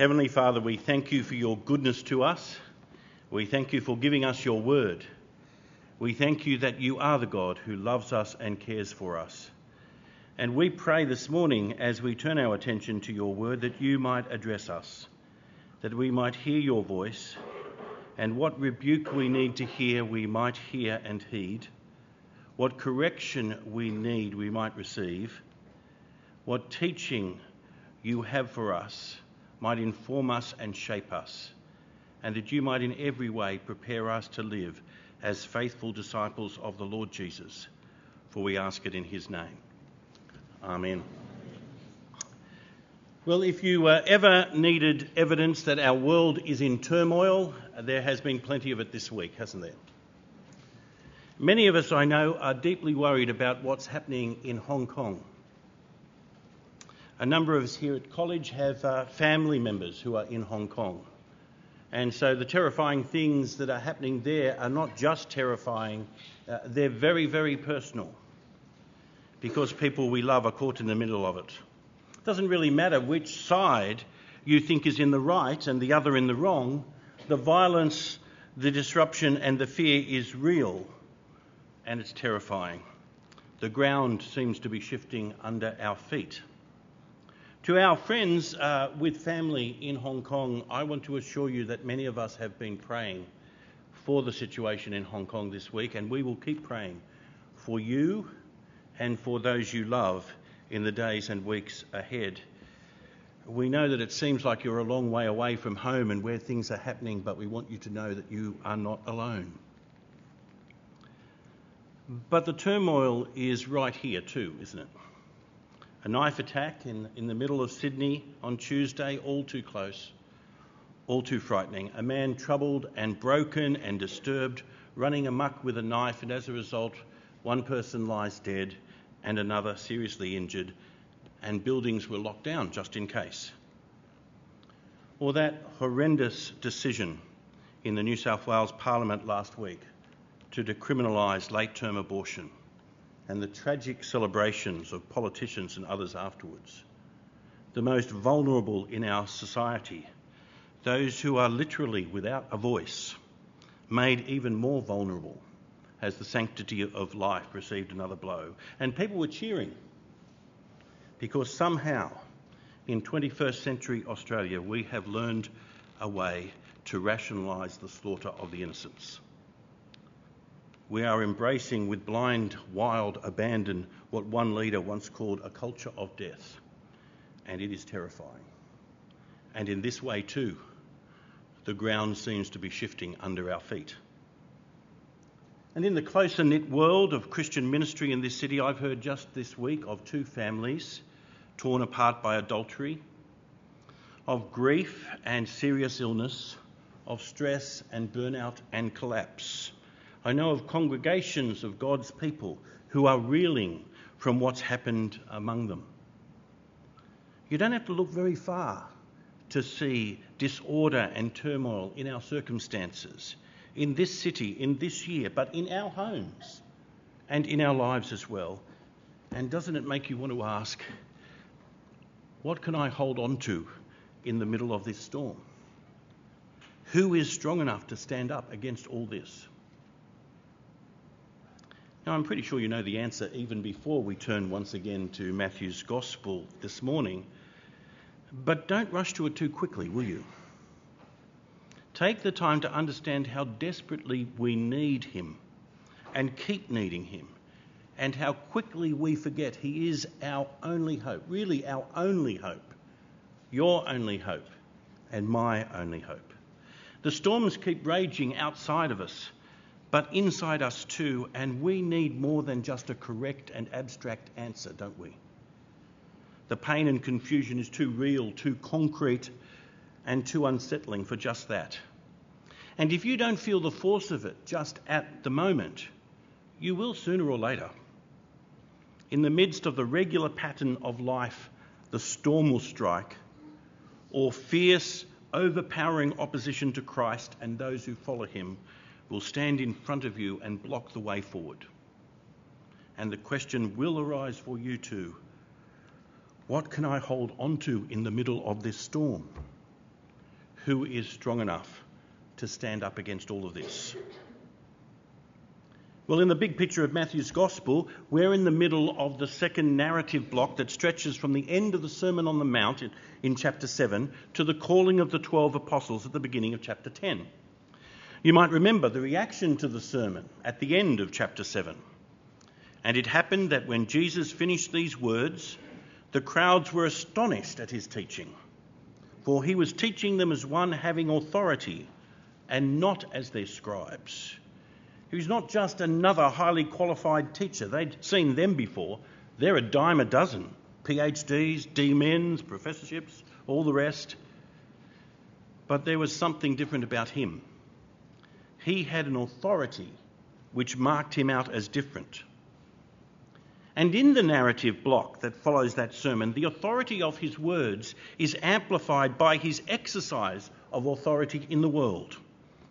Heavenly Father, we thank you for your goodness to us. We thank you for giving us your word. We thank you that you are the God who loves us and cares for us. And we pray this morning, as we turn our attention to your word, that you might address us, that we might hear your voice, and what rebuke we need to hear, we might hear and heed. What correction we need, we might receive. What teaching you have for us might inform us and shape us, and that you might in every way prepare us to live as faithful disciples of the Lord Jesus. For we ask it in his name. Amen. Well, if you ever needed evidence that our world is in turmoil, there has been plenty of it this week, hasn't there? Many of us, I know, are deeply worried about what's happening in Hong Kong. A number of us here at college have family members who are in Hong Kong. And so the terrifying things that are happening there are not just terrifying, they're very, very personal. Because people we love are caught in the middle of it. It doesn't really matter which side you think is in the right and the other in the wrong. The violence, the disruption and the fear is real, and it's terrifying. The ground seems to be shifting under our feet. To our friends with family in Hong Kong, I want to assure you that many of us have been praying for the situation in Hong Kong this week, and we will keep praying for you and for those you love in the days and weeks ahead. We know that it seems like you're a long way away from home and where things are happening, but we want you to know that you are not alone. But the turmoil is right here too, isn't it? A knife attack in the middle of Sydney on Tuesday, all too close, all too frightening. A man troubled and broken and disturbed, running amok with a knife, and as a result, one person lies dead and another seriously injured, and buildings were locked down just in case. Or that horrendous decision in the New South Wales Parliament last week to decriminalise late-term abortion, and the tragic celebrations of politicians and others afterwards. The most vulnerable in our society, those who are literally without a voice, made even more vulnerable as the sanctity of life received another blow. And people were cheering, because somehow in 21st century Australia we have learned a way to rationalise the slaughter of the innocents. We are embracing with blind, wild abandon what one leader once called a culture of death, and it is terrifying. And in this way too, the ground seems to be shifting under our feet. And in the closer-knit world of Christian ministry in this city, I've heard just this week of two families torn apart by adultery, of grief and serious illness, of stress and burnout and collapse. I know of congregations of God's people who are reeling from what's happened among them. You don't have to look very far to see disorder and turmoil in our circumstances, in this city, in this year, but in our homes and in our lives as well. And doesn't it make you want to ask, what can I hold on to in the middle of this storm? Who is strong enough to stand up against all this? Now, I'm pretty sure you know the answer even before we turn once again to Matthew's Gospel this morning, but don't rush to it too quickly, will you? Take the time to understand how desperately we need him and keep needing him, and how quickly we forget he is our only hope, really our only hope, your only hope and my only hope. The storms keep raging outside of us, but inside us too, and we need more than just a correct and abstract answer, don't we? The pain and confusion is too real, too concrete and too unsettling for just that. And if you don't feel the force of it just at the moment, you will sooner or later. In the midst of the regular pattern of life, the storm will strike, or fierce, overpowering opposition to Christ and those who follow him will stand in front of you and block the way forward. And the question will arise for you too, what can I hold on to in the middle of this storm? who is strong enough to stand up against all of this? Well, in the big picture of Matthew's Gospel, we're in the middle of the second narrative block that stretches from the end of the Sermon on the Mount in chapter 7 to the calling of the 12 apostles at the beginning of chapter 10. You might remember the reaction to the sermon at the end of chapter 7. And it happened that when Jesus finished these words, the crowds were astonished at his teaching, for he was teaching them as one having authority and not as their scribes. Who's not just another highly qualified teacher. They'd seen them before. They're a dime a dozen. PhDs, D.Mens, professorships, all the rest. But there was something different about him. He had an authority which marked him out as different. And in the narrative block that follows that sermon, the authority of his words is amplified by his exercise of authority in the world.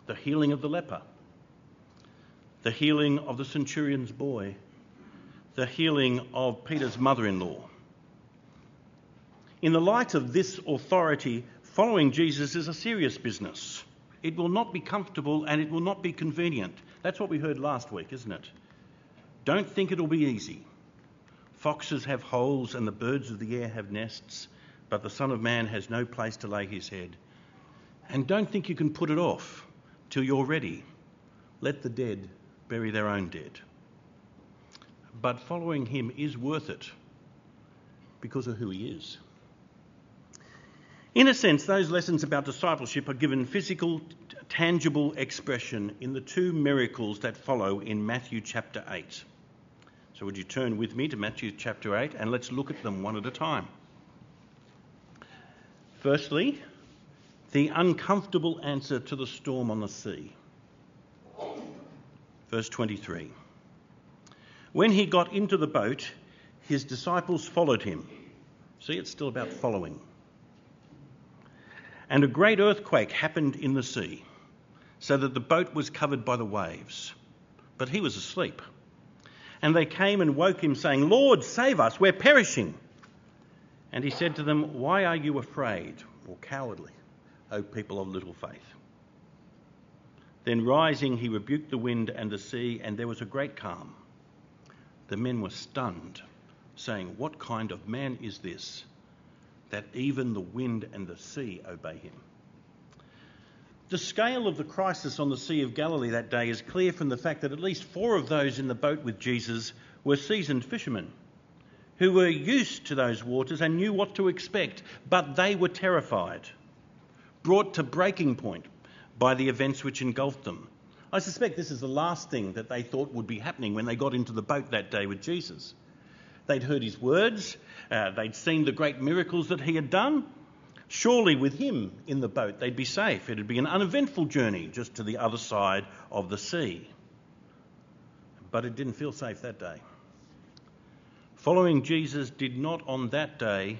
The healing of the leper, the healing of the centurion's boy, the healing of Peter's mother-in-law. In the light of this authority, following Jesus is a serious business. It will not be comfortable and it will not be convenient. That's what we heard last week, isn't it? Don't think it'll be easy. Foxes have holes and the birds of the air have nests, but the Son of Man has no place to lay his head. And don't think you can put it off till you're ready. Let the dead bury their own dead. But following him is worth it because of who he is. In a sense, those lessons about discipleship are given physical, tangible expression in the two miracles that follow in Matthew chapter 8. So would you turn with me to Matthew chapter 8 and let's look at them one at a time. Firstly, the uncomfortable answer to the storm on the sea. Verse 23. When he got into the boat, his disciples followed him. See, it's still about following. And a great earthquake happened in the sea, so that the boat was covered by the waves. But he was asleep. And they came and woke him, saying, "Lord, save us, we're perishing." And he said to them, "Why are you afraid, or cowardly, O people of little faith?" Then rising, he rebuked the wind and the sea, and there was a great calm. The men were stunned, saying, "What kind of man is this, that even the wind and the sea obey him?" The scale of the crisis on the Sea of Galilee that day is clear from the fact that at least four of those in the boat with Jesus were seasoned fishermen who were used to those waters and knew what to expect, but they were terrified, brought to breaking point by the events which engulfed them. I suspect this is the last thing that they thought would be happening when they got into the boat that day with Jesus. They'd heard his words, they'd seen the great miracles that he had done. Surely with him in the boat they'd be safe. It'd be an uneventful journey just to the other side of the sea. But it didn't feel safe that day. Following Jesus did not on that day,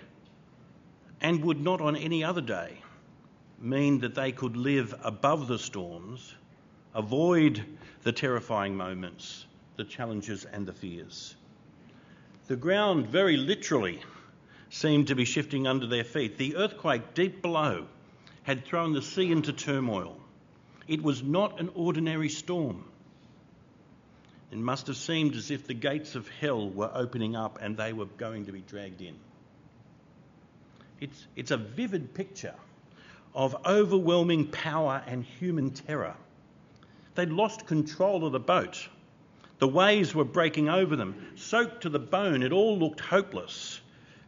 and would not on any other day, mean that they could live above the storms, avoid the terrifying moments, the challenges and the fears. The ground very literally seemed to be shifting under their feet. The earthquake deep below had thrown the sea into turmoil. It was not an ordinary storm. It must have seemed as if the gates of hell were opening up and they were going to be dragged in. It's a vivid picture of overwhelming power and human terror. They'd lost control of the boat. The waves were breaking over them. Soaked to the bone, it all looked hopeless.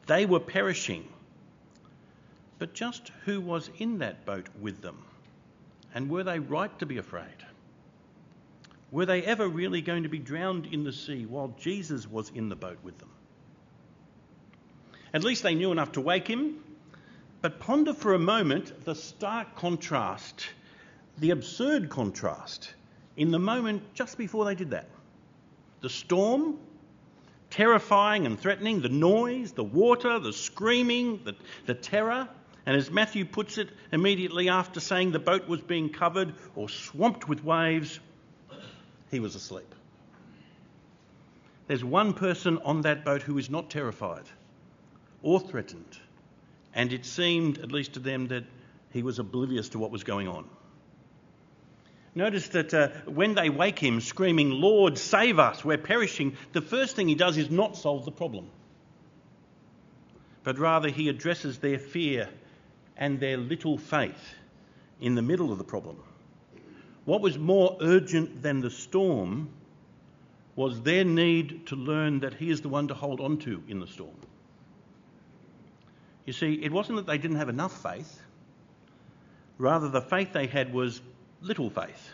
They were perishing. But just who was in that boat with them? And were they right to be afraid? Were they ever really going to be drowned in the sea while Jesus was in the boat with them? At least they knew enough to wake him. But ponder for a moment the stark contrast, the absurd contrast, in the moment just before they did that. The storm, terrifying and threatening, the noise, the water, the screaming, the terror. And as Matthew puts it, immediately after saying the boat was being covered or swamped with waves, he was asleep. There's one person on that boat who is not terrified or threatened. And it seemed, at least to them, that he was oblivious to what was going on. Notice that when they wake him screaming, "Lord, save us, we're perishing," the first thing he does is not solve the problem. But rather he addresses their fear and their little faith in the middle of the problem. What was more urgent than the storm was their need to learn that he is the one to hold on to in the storm. You see, it wasn't that they didn't have enough faith. Rather, the faith they had was little faith.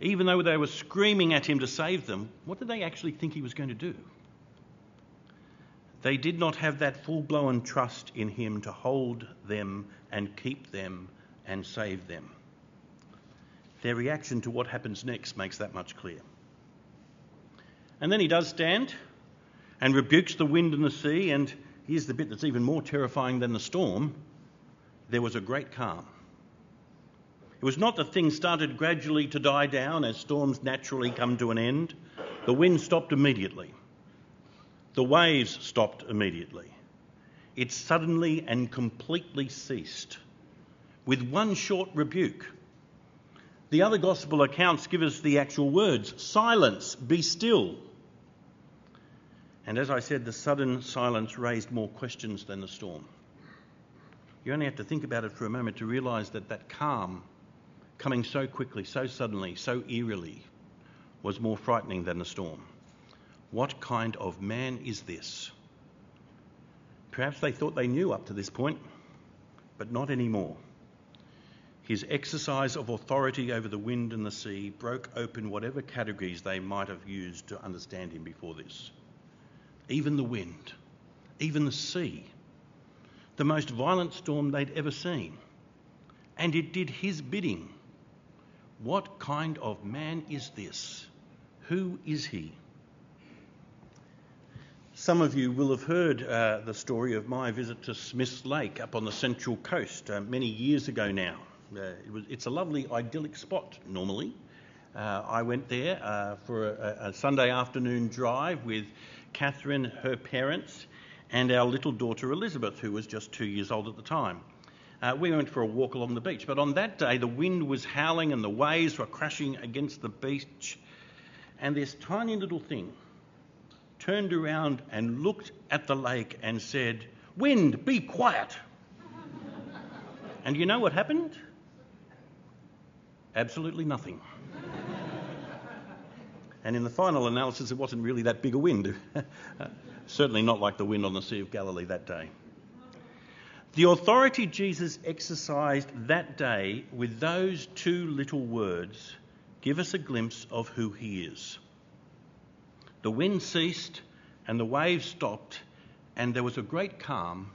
Even though they were screaming at him to save them, what did they actually think he was going to do? They did not have that full-blown trust in him to hold them and keep them and save them. Their reaction to what happens next makes that much clear. And then he does stand and rebukes the wind and the sea, and here's the bit that's even more terrifying than the storm. There was a great calm. It was not that things started gradually to die down as storms naturally come to an end. The wind stopped immediately. The waves stopped immediately. It suddenly and completely ceased, with one short rebuke. The other gospel accounts give us the actual words, "Silence, be still." And as I said, the sudden silence raised more questions than the storm. You only have to think about it for a moment to realise that that calm, coming so quickly, so suddenly, so eerily, was more frightening than the storm. What kind of man is this? Perhaps they thought they knew up to this point, but not anymore. His exercise of authority over the wind and the sea broke open whatever categories they might have used to understand him before this. Even the wind, even the sea, the most violent storm they'd ever seen. And it did his bidding. What kind of man is this? Who is he? Some of you will have heard the story of my visit to Smith's Lake up on the Central Coast many years ago now. It's a lovely idyllic spot normally. I went there for a Sunday afternoon drive with Catherine, her parents, and our little daughter Elizabeth, who was just 2 years old at the time. We went for a walk along the beach, but on that day the wind was howling and the waves were crashing against the beach, and this tiny little thing turned around and looked at the lake and said, "Wind, be quiet!" And you know what happened? Absolutely nothing. And in the final analysis, it wasn't really that big a wind. Certainly not like the wind on the Sea of Galilee that day. The authority Jesus exercised that day with those two little words give us a glimpse of who he is. The wind ceased and the waves stopped, and there was a great calm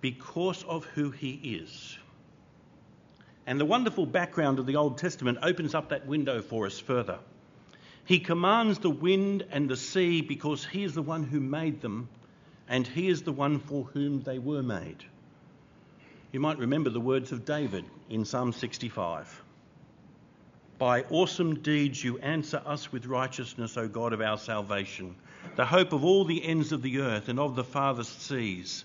because of who he is. And the wonderful background of the Old Testament opens up that window for us further. He commands the wind and the sea because he is the one who made them, and he is the one for whom they were made. You might remember the words of David in Psalm 65. "By awesome deeds you answer us with righteousness, O God of our salvation, the hope of all the ends of the earth and of the farthest seas,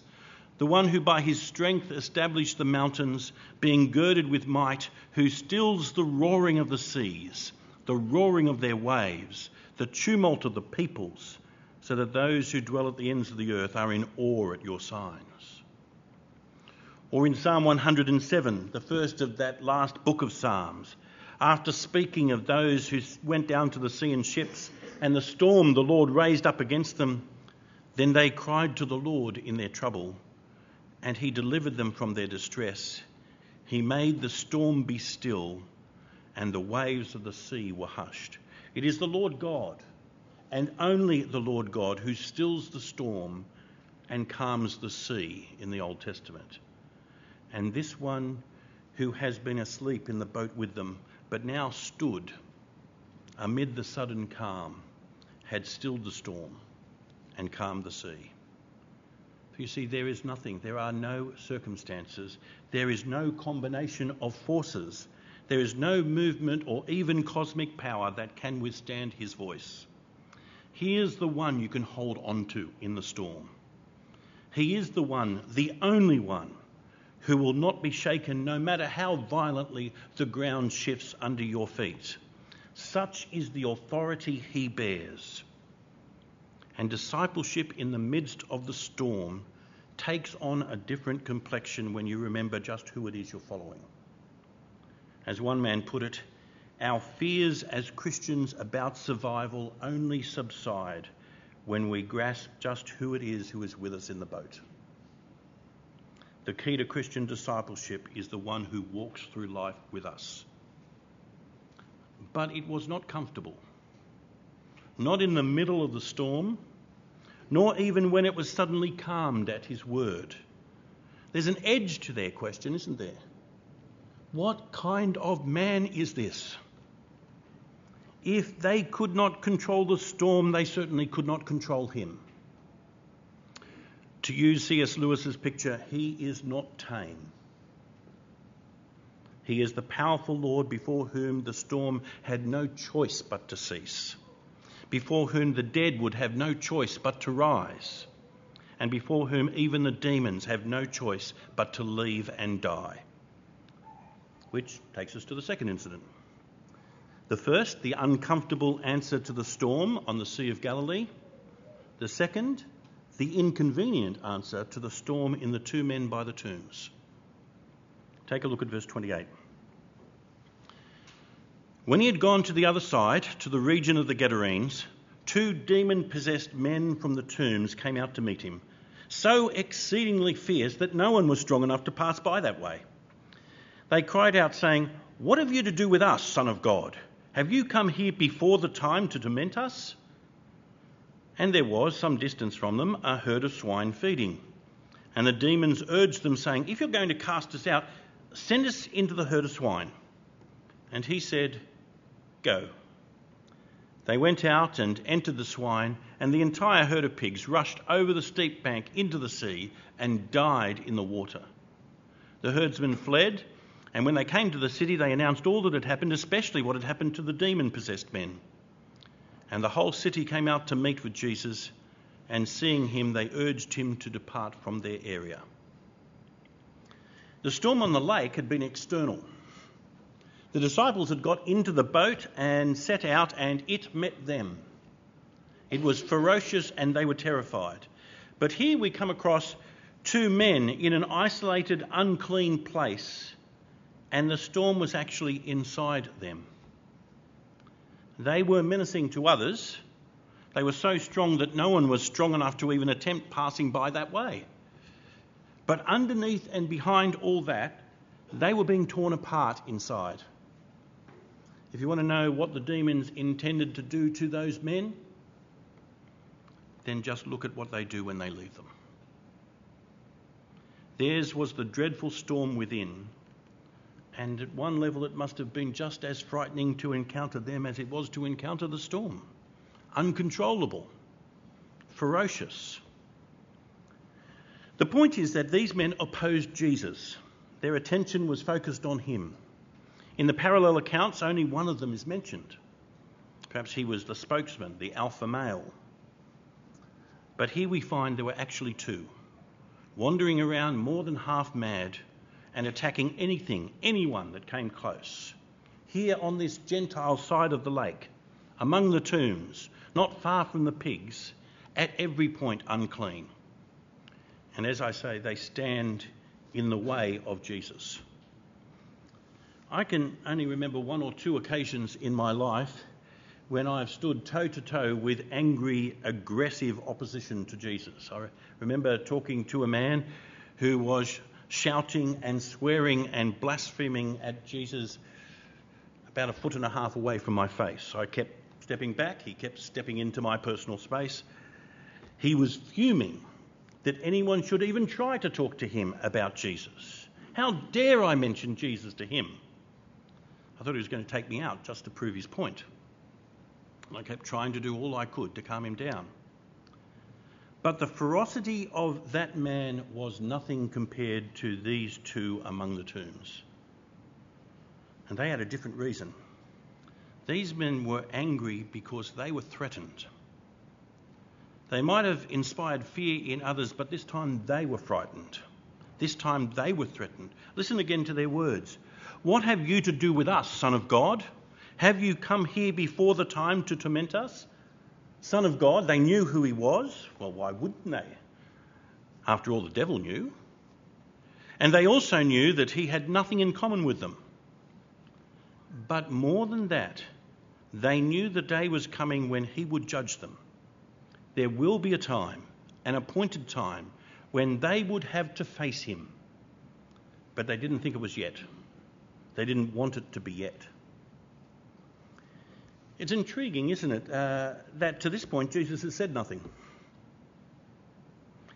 the one who by his strength established the mountains, being girded with might, who stills the roaring of the seas, the roaring of their waves, the tumult of the peoples, so that those who dwell at the ends of the earth are in awe at your signs." Or in Psalm 107, the first of that last book of Psalms, after speaking of those who went down to the sea in ships and the storm the Lord raised up against them, "Then they cried to the Lord in their trouble, and he delivered them from their distress. He made the storm be still, and the waves of the sea were hushed." It is the Lord God, and only the Lord God, who stills the storm and calms the sea in the Old Testament. And this one who has been asleep in the boat with them, but now stood amid the sudden calm, had stilled the storm and calmed the sea. For you see, there is nothing, there are no circumstances, there is no combination of forces, there is no movement or even cosmic power that can withstand his voice. He is the one you can hold on to in the storm. He is the one, the only one, who will not be shaken no matter how violently the ground shifts under your feet. Such is the authority he bears. And discipleship in the midst of the storm takes on a different complexion when you remember just who it is you're following. As one man put it, our fears as Christians about survival only subside when we grasp just who it is who is with us in the boat. The key to Christian discipleship is the one who walks through life with us. But it was not comfortable. Not in the middle of the storm, nor even when it was suddenly calmed at his word. There's an edge to their question, isn't there? What kind of man is this? If they could not control the storm, they certainly could not control him. To use C.S. Lewis's picture, he is not tame. He is the powerful Lord before whom the storm had no choice but to cease, before whom the dead would have no choice but to rise, and before whom even the demons have no choice but to leave and die. Which takes us to the second incident. The first, the uncomfortable answer to the storm on the Sea of Galilee. The second, the inconvenient answer to the storm in the two men by the tombs. Take a look at verse 28. When he had gone to the other side, to the region of the Gadarenes, two demon-possessed men from the tombs came out to meet him, so exceedingly fierce that no one was strong enough to pass by that way. They cried out, saying, "What have you to do with us, Son of God? Have you come here before the time to torment us?" And there was, some distance from them, a herd of swine feeding. And the demons urged them, saying, "If you're going to cast us out, send us into the herd of swine." And he said, "Go." They went out and entered the swine, and the entire herd of pigs rushed over the steep bank into the sea and died in the water. The herdsmen fled, and when they came to the city, they announced all that had happened, especially what had happened to the demon-possessed men. And the whole city came out to meet with Jesus, and seeing him, they urged him to depart from their area. The storm on the lake had been external. The disciples had got into the boat and set out, and it met them. It was ferocious, and they were terrified. But here we come across two men in an isolated, unclean place, and the storm was actually inside them. They were menacing to others. They were so strong that no one was strong enough to even attempt passing by that way. But underneath and behind all that, they were being torn apart inside. If you want to know what the demons intended to do to those men, then just look at what they do when they leave them. Theirs was the dreadful storm within, and at one level it must have been just as frightening to encounter them as it was to encounter the storm. Uncontrollable, ferocious. The point is that these men opposed Jesus. Their attention was focused on him. In the parallel accounts, only one of them is mentioned. Perhaps he was the spokesman, the alpha male. But here we find there were actually two, wandering around more than half mad and attacking anything, anyone that came close. Here on this Gentile side of the lake, among the tombs, not far from the pigs, at every point unclean. And as I say, they stand in the way of Jesus. I can only remember one or two occasions in my life when I've stood toe-to-toe with angry, aggressive opposition to Jesus. I remember talking to a man who was shouting and swearing and blaspheming at Jesus about a foot and a half away from my face. I kept stepping back, he kept stepping into my personal space. He was fuming that anyone should even try to talk to him about Jesus. How dare I mention Jesus to him? I thought he was going to take me out just to prove his point. And I kept trying to do all I could to calm him down. But the ferocity of that man was nothing compared to these two among the tombs. And they had a different reason. These men were angry because they were threatened. They might have inspired fear in others, but this time they were frightened. This time they were threatened. Listen again to their words. What have you to do with us, Son of God? Have you come here before the time to torment us? Son of God, they knew who he was. Well, why wouldn't they? After all, the devil knew. And they also knew that he had nothing in common with them. But more than that, they knew the day was coming when he would judge them. There will be a time, an appointed time, when they would have to face him. But they didn't think it was yet. They didn't want it to be yet. It's intriguing, isn't it, that to this point Jesus has said nothing.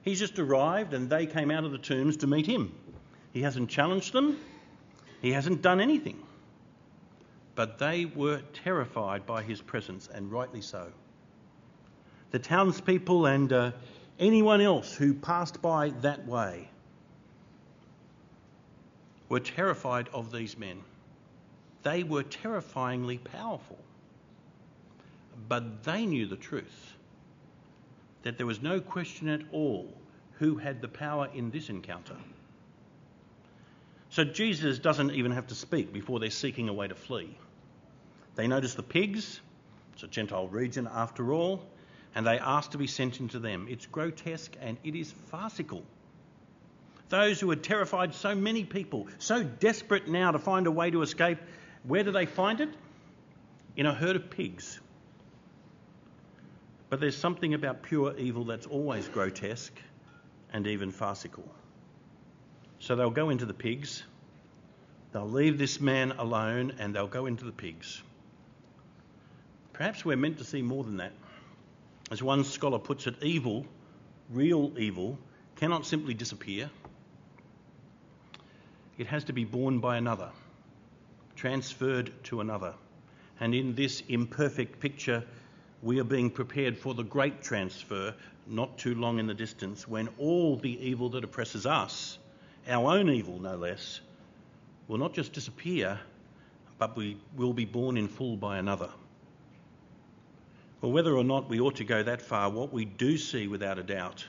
He's just arrived and they came out of the tombs to meet him. He hasn't challenged them. He hasn't done anything. But they were terrified by his presence, and rightly so. The townspeople and anyone else who passed by that way were terrified of these men. They were terrifyingly powerful. But they knew the truth, that there was no question at all who had the power in this encounter. So Jesus doesn't even have to speak before they're seeking a way to flee. They notice the pigs, it's a Gentile region after all, and they ask to be sent into them. It's grotesque and it is farcical. Those who had terrified so many people, so desperate now to find a way to escape, where do they find it? In a herd of pigs. But there's something about pure evil that's always grotesque and even farcical. So they'll go into the pigs, they'll leave this man alone, and they'll go into the pigs. Perhaps we're meant to see more than that. As one scholar puts it, evil, real evil, cannot simply disappear. It has to be borne by another, transferred to another. And in this imperfect picture, we are being prepared for the great transfer, not too long in the distance, when all the evil that oppresses us, our own evil no less, will not just disappear, but we will be borne in full by another. Well, whether or not we ought to go that far, what we do see without a doubt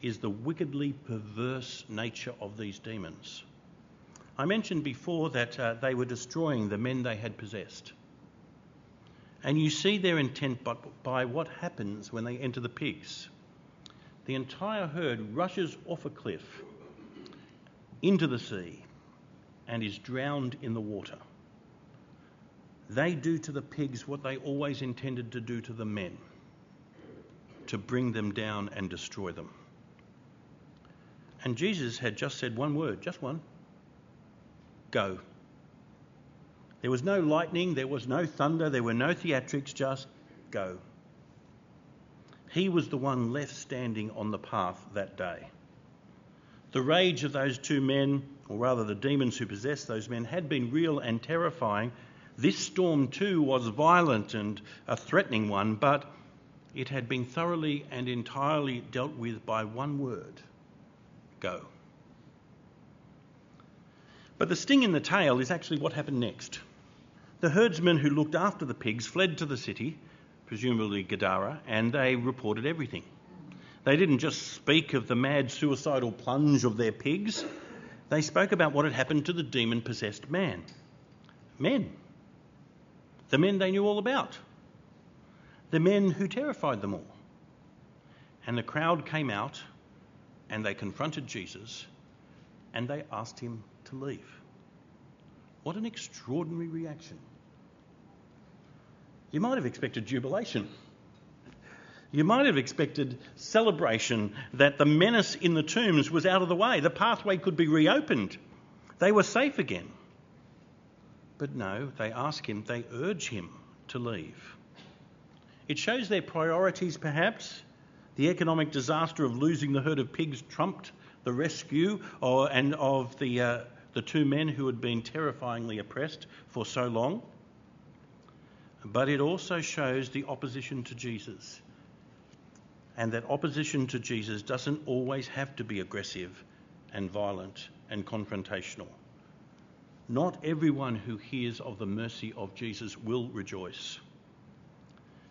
is the wickedly perverse nature of these demons. I mentioned before that they were destroying the men they had possessed. And you see their intent by what happens when they enter the pigs. The entire herd rushes off a cliff into the sea and is drowned in the water. They do to the pigs what they always intended to do to the men, to bring them down and destroy them. And Jesus had just said one word, just one: go. There was no lightning, there was no thunder, there were no theatrics, just go. He was the one left standing on the path that day. The rage of those two men, or rather the demons who possessed those men, had been real and terrifying. This storm too was violent and a threatening one, but it had been thoroughly and entirely dealt with by one word: go. But the sting in the tail is actually what happened next. The herdsmen who looked after the pigs fled to the city, presumably Gadara, and they reported everything. They didn't just speak of the mad suicidal plunge of their pigs. They spoke about what had happened to the demon-possessed man. Men. The men they knew all about. The men who terrified them all. And the crowd came out and they confronted Jesus and they asked him to leave. What an extraordinary reaction. You might have expected jubilation. You might have expected celebration that the menace in the tombs was out of the way. The pathway could be reopened. They were safe again. But no, they ask him, they urge him to leave. It shows their priorities perhaps. The economic disaster of losing the herd of pigs trumped the rescue and of the two men who had been terrifyingly oppressed for so long. But it also shows the opposition to Jesus. And that opposition to Jesus doesn't always have to be aggressive and violent and confrontational. Not everyone who hears of the mercy of Jesus will rejoice.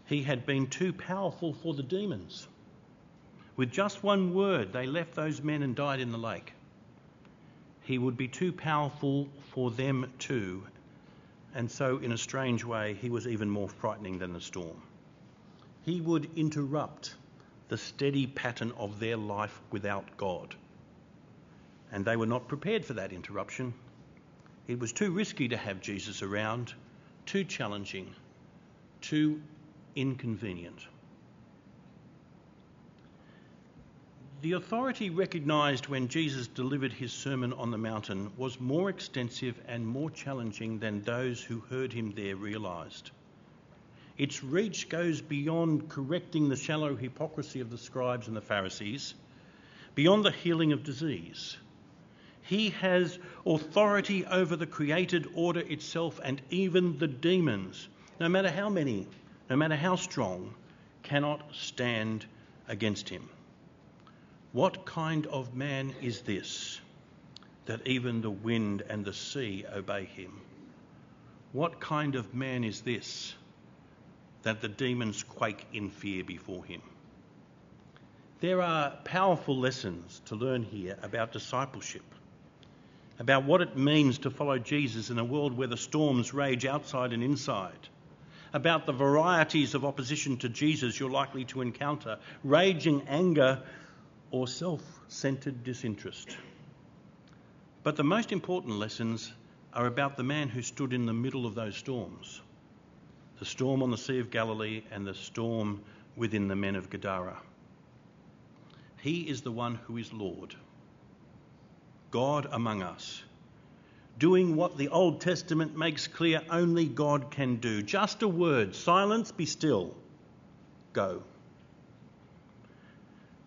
He had been too powerful for the demons. With just one word, they left those men and died in the lake. he would be too powerful for them too. And so, in a strange way, he was even more frightening than the storm. He would interrupt the steady pattern of their life without God. And they were not prepared for that interruption. It was too risky to have Jesus around, too challenging, too inconvenient. The authority recognised when Jesus delivered his Sermon on the Mountain was more extensive and more challenging than those who heard him there realised. Its reach goes beyond correcting the shallow hypocrisy of the scribes and the Pharisees, beyond the healing of disease. He has authority over the created order itself and even the demons, no matter how many, no matter how strong, cannot stand against him. What kind of man is this, that even the wind and the sea obey him? What kind of man is this, that the demons quake in fear before him? There are powerful lessons to learn here about discipleship, about what it means to follow Jesus in a world where the storms rage outside and inside, about the varieties of opposition to Jesus you're likely to encounter, raging anger, or self-centred disinterest. But the most important lessons are about the man who stood in the middle of those storms, the storm on the Sea of Galilee and the storm within the men of Gadara. He is the one who is Lord, God among us, doing what the Old Testament makes clear only God can do. Just a word, silence, be still, go.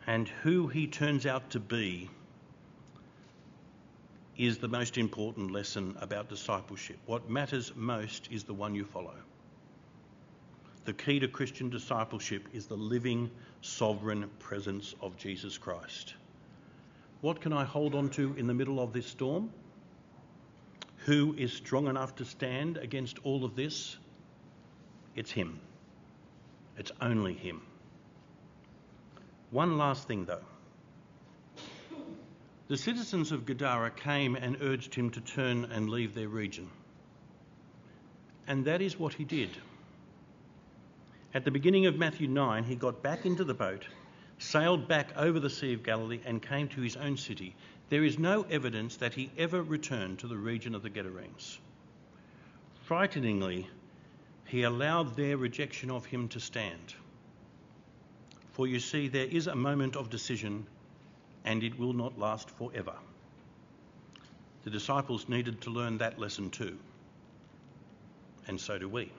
And who he turns out to be is the most important lesson about discipleship. What matters most is the one you follow. The key to Christian discipleship is the living, sovereign presence of Jesus Christ. What can I hold on to in the middle of this storm? Who is strong enough to stand against all of this? It's him. It's only him. One last thing, though. The citizens of Gadara came and urged him to turn and leave their region. And that is what he did. At the beginning of Matthew 9, he got back into the boat, sailed back over the Sea of Galilee, and came to his own city. There is no evidence that he ever returned to the region of the Gadarenes. Frighteningly, he allowed their rejection of him to stand. For you see, there is a moment of decision, and it will not last forever. The disciples needed to learn that lesson too, and so do we.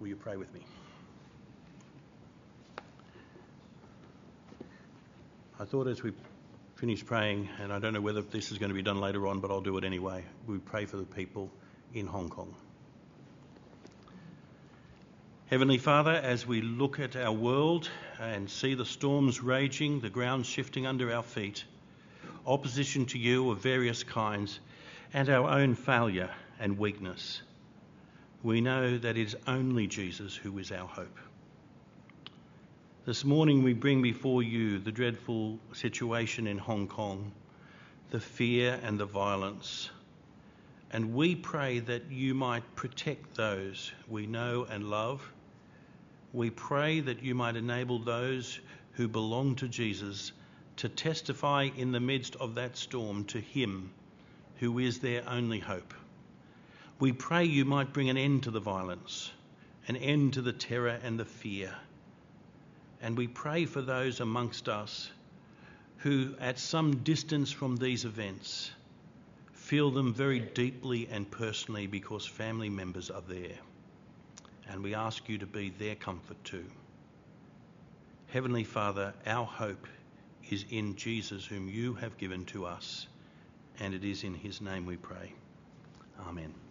Will you pray with me? I thought as we finish praying, and I don't know whether this is going to be done later on, but I'll do it anyway. We pray for the people in Hong Kong. Heavenly Father, as we look at our world and see the storms raging, the ground shifting under our feet, opposition to you of various kinds, and our own failure and weakness, we know that it is only Jesus who is our hope. This morning we bring before you the dreadful situation in Hong Kong, the fear and the violence. And we pray that you might protect those we know and love. We pray that you might enable those who belong to Jesus to testify in the midst of that storm to him who is their only hope. We pray you might bring an end to the violence, an end to the terror and the fear. And we pray for those amongst us who, at some distance from these events, feel them very deeply and personally because family members are there. And we ask you to be their comfort too. Heavenly Father, our hope is in Jesus whom you have given to us, and it is in his name we pray. Amen.